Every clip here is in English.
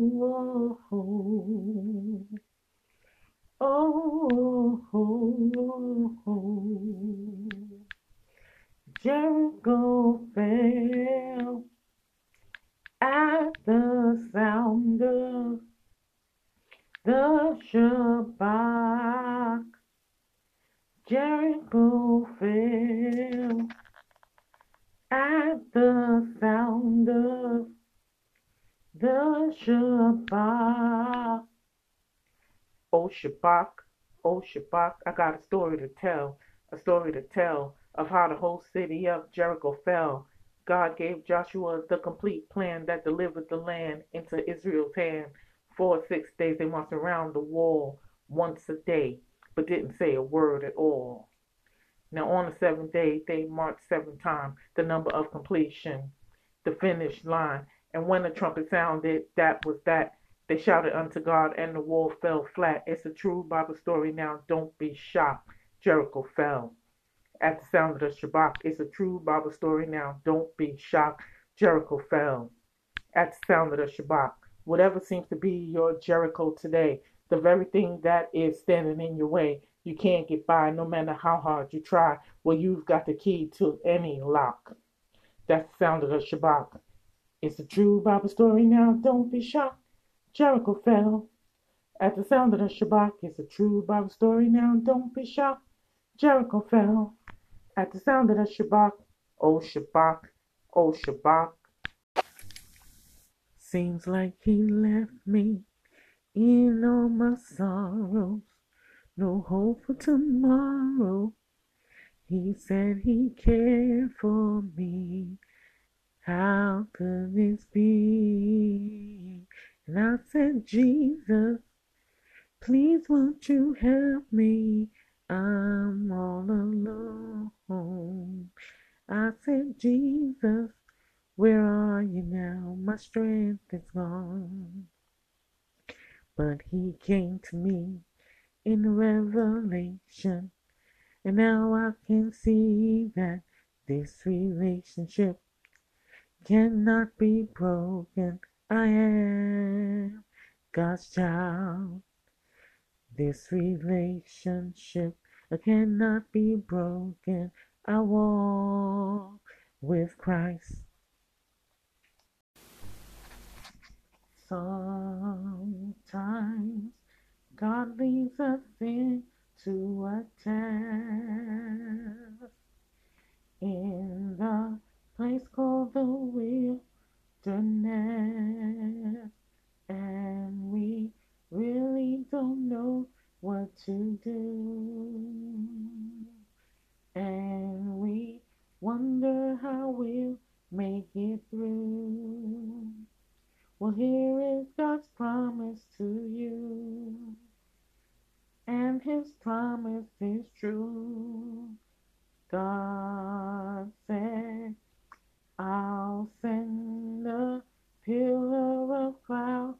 oh. Jericho fell at the sound of the Shabach. Jericho fell at the sound of the Shabbat. Oh Shabbat, oh Shabbat, I got a story to tell of how the whole city of Jericho fell. God gave Joshua the complete plan that delivered the land into Israel's hand. For 6 days they marched around the wall once a day, but didn't say a word at all. Now on the seventh day they marched 7 times, the number of completion, the finish line. And when the trumpet sounded, that was that. They shouted unto God, and the wall fell flat. It's a true Bible story now. Don't be shocked. Jericho fell at the sound of the Shabbat. It's a true Bible story now. Don't be shocked. Jericho fell at the sound of the Shabbat. Whatever seems to be your Jericho today, the very thing that is standing in your way, you can't get by no matter how hard you try. Well, you've got the key to any lock. That's the sound of the Shabbat. It's a true Bible story now, don't be shocked. Jericho fell at the sound of the Shabbat. It's a true Bible story now, don't be shocked. Jericho fell at the sound of the Shabbat. Oh Shabbat, oh Shabbat. Seems like he left me in all my sorrows. No hope for tomorrow. He said he cared for me. How could this be? And I said, Jesus, please won't you help me? I'm all alone. I said, Jesus, where are you now? My strength is gone. But he came to me in revelation, and now I can see that this relationship cannot be broken. I am God's child. This relationship cannot be broken. I walk with Christ. Sometimes God leaves us in to a test in the place called the wilderness, and we really don't know what to do, and we wonder how we'll make it through. Well, here is God's promise to you, and his promise is true. God said, I'll send a pillar of cloud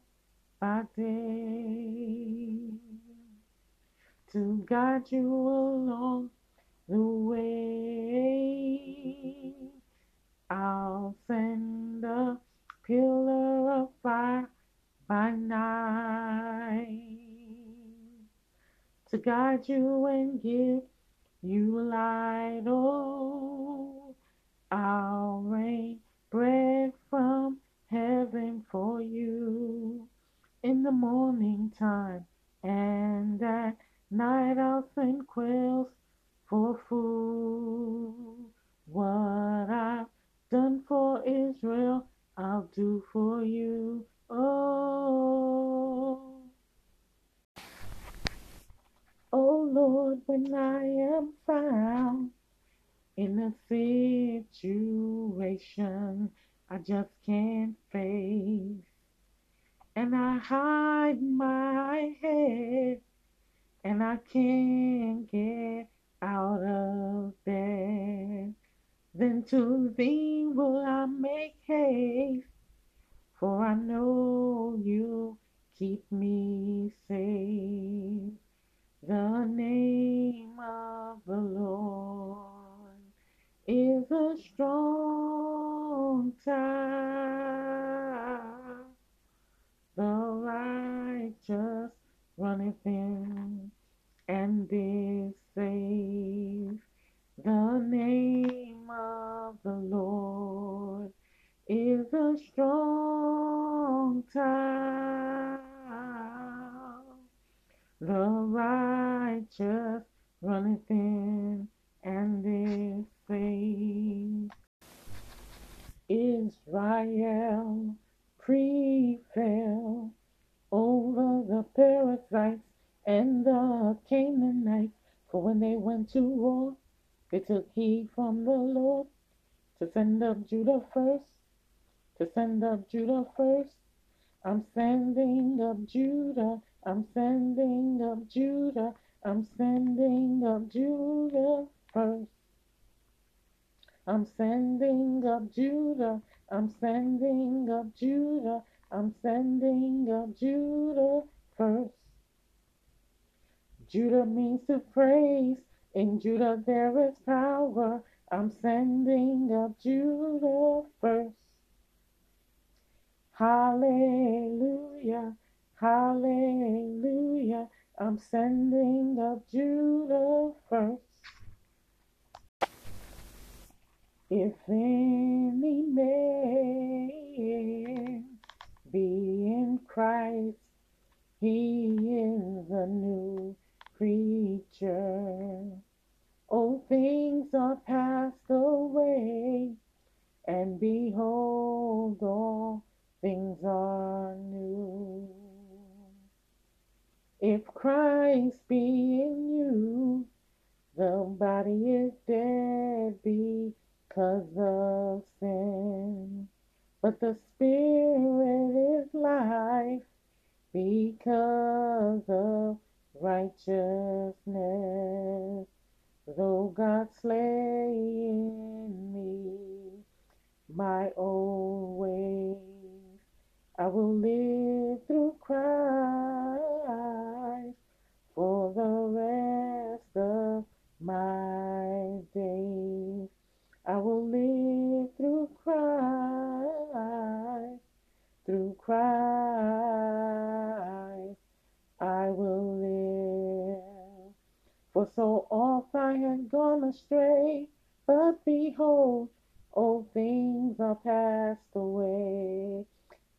by day to guide you along the way. I'll send a pillar of fire by night to guide you and give you light. Oh, I'll rain bread from heaven for you in the morning time, and at night I'll send quails for food. What I've done for Israel, I'll do for you. Oh, oh Lord, when I am found in a situation I just can't face, and I hide my head, and I can't get out of bed, then to thee will I make haste, for I know you keep me safe. The name of the Lord is a strong tower. The heaven and be saved. The name of the Lord is a strong tower. The righteous runneth in and is saved. Israel prevailed over the Perizzites and the Canaanites, for when they went to war, they took heed from the Lord to send up Judah first, I'm sending up Judah, I'm sending up Judah first. I'm sending up Judah first. Judah means to praise. In Judah there is power. I'm sending up Judah first. Hallelujah, hallelujah. I'm sending up Judah first. If any man be in Christ, he is a new creature. Old things are passed away, and behold, all things are new. If Christ be in you, the body is dead because of sin, but the Spirit is life because of righteousness. Though God slay in me my old ways, I will live through Christ for the rest of my days. I will live through Christ, I will live. For so oft I had gone astray, but behold, old things are passed away,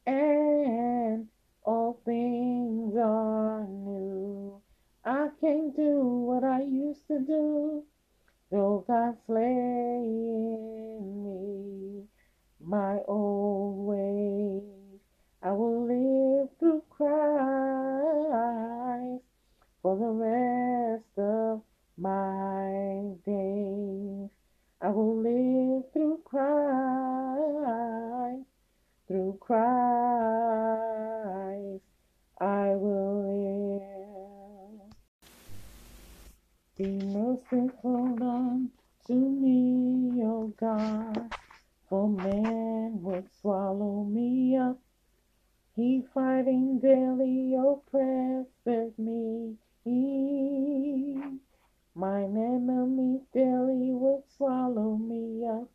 and all things are new. I can't do what I used to do. Though God slay in me my old ways, I will live through Christ for the rest of my days. I will live through Christ, I will live. Be merciful unto me, O God, for man would swallow me up. He fighting daily oppresseth me. Mine enemies daily would swallow me up,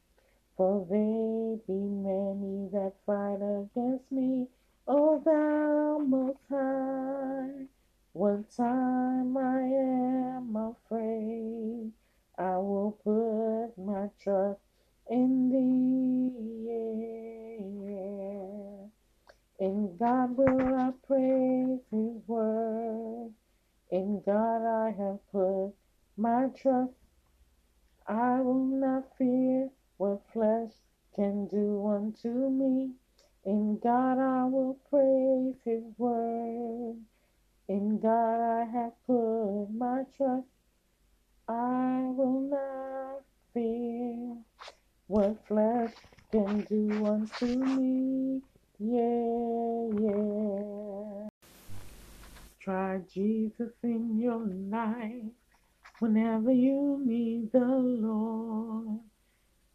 for they be many that fight against me. O thou most high, what time I am afraid, I will put my trust in Thee. In God will I praise His word. In God I have put my trust. I will not fear what flesh can do unto me. In God I will praise His word. In God I have put my trust. I will not fear what flesh can do unto me. Try Jesus in your life. Whenever you need the Lord,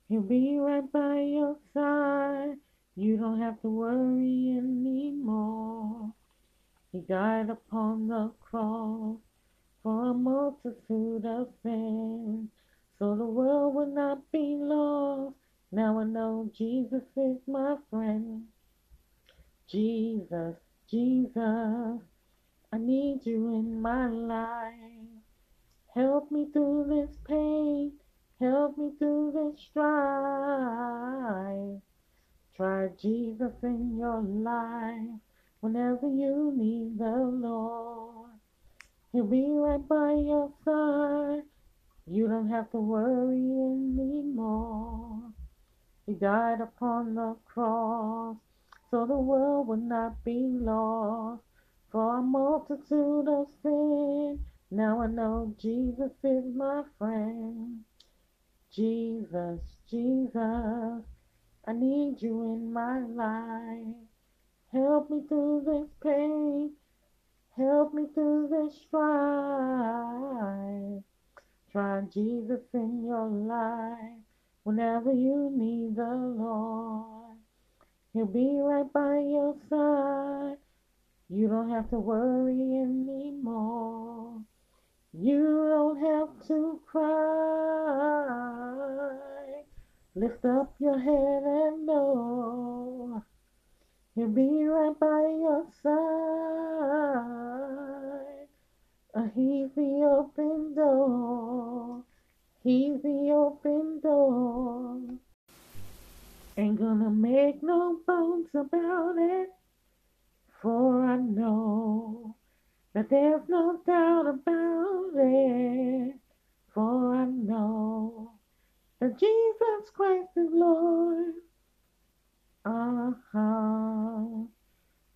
He'll be right by your side. You don't have to worry anymore. He died upon the cross for a multitude of sins, so the world will not be lost. Now I know Jesus is my friend. Jesus, I need you in my life. Help me through this pain. Help me through this strife. Try Jesus in your life. Whenever you need the Lord, He'll be right by your side. You don't have to worry anymore. He died upon the cross so the world would not be lost. For a multitude of sin, now I know Jesus is my friend. Jesus, Jesus, I need you in my life. Help me through this pain. Help me through this strife. Try Jesus in your life. Whenever you need the Lord, He'll be right by your side. You don't have to worry anymore. You don't have to cry. Lift up your head and know He'll be right by your side. He's the open door. He's the open door. Ain't gonna make no bones about it. For I know that there's no doubt about it. For I know that Jesus Christ is Lord.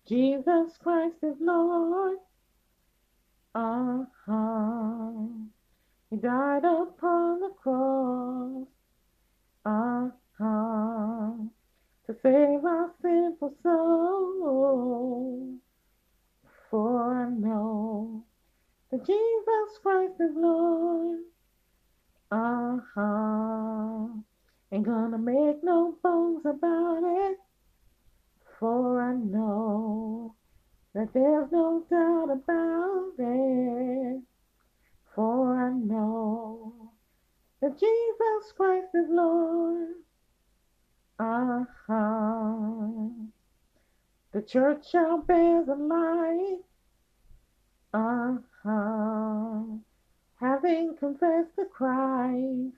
Jesus Christ is Lord. He died upon the cross. To save our sinful soul. For I know that Jesus Christ is Lord. Ain't gonna make no bones about it. For I know that there's no doubt about it. For I know that Jesus Christ is Lord. The church shall bear the light. Having confessed the Christ.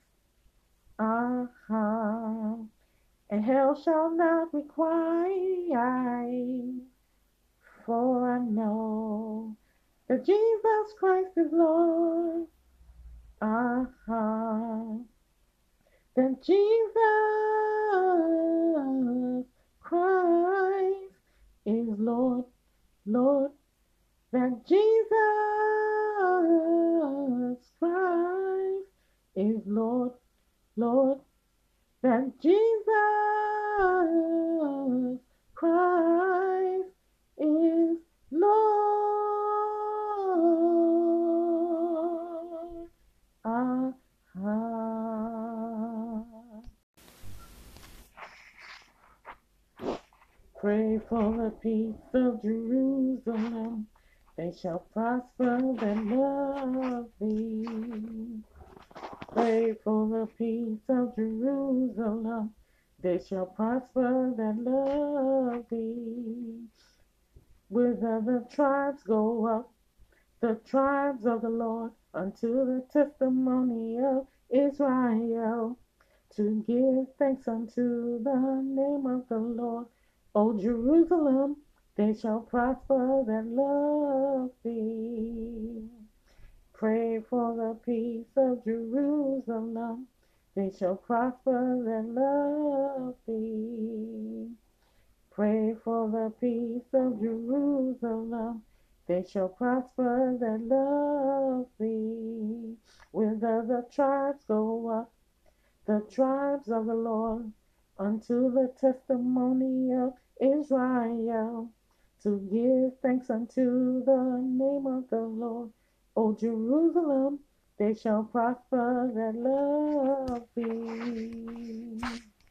And hell shall not require. For I know that Jesus Christ is Lord. That Jesus Christ is Lord, Lord. That Jesus Christ is Lord, Lord. That Jesus Christ is Lord. Pray for the peace of Jerusalem. They shall prosper and love thee. Pray for the peace of Jerusalem. They shall prosper and love thee. With other tribes go up, the tribes of the Lord, unto the testimony of Israel, to give thanks unto the name of the Lord. O Jerusalem, they shall prosper and love thee. Pray for the peace of Jerusalem. They shall prosper and love thee. Pray for the peace of Jerusalem. They shall prosper and love thee. With other tribes go up, the tribes of the Lord, unto the testimony of Israel, to give thanks unto the name of the Lord. O Jerusalem, they shall prosper that love thee.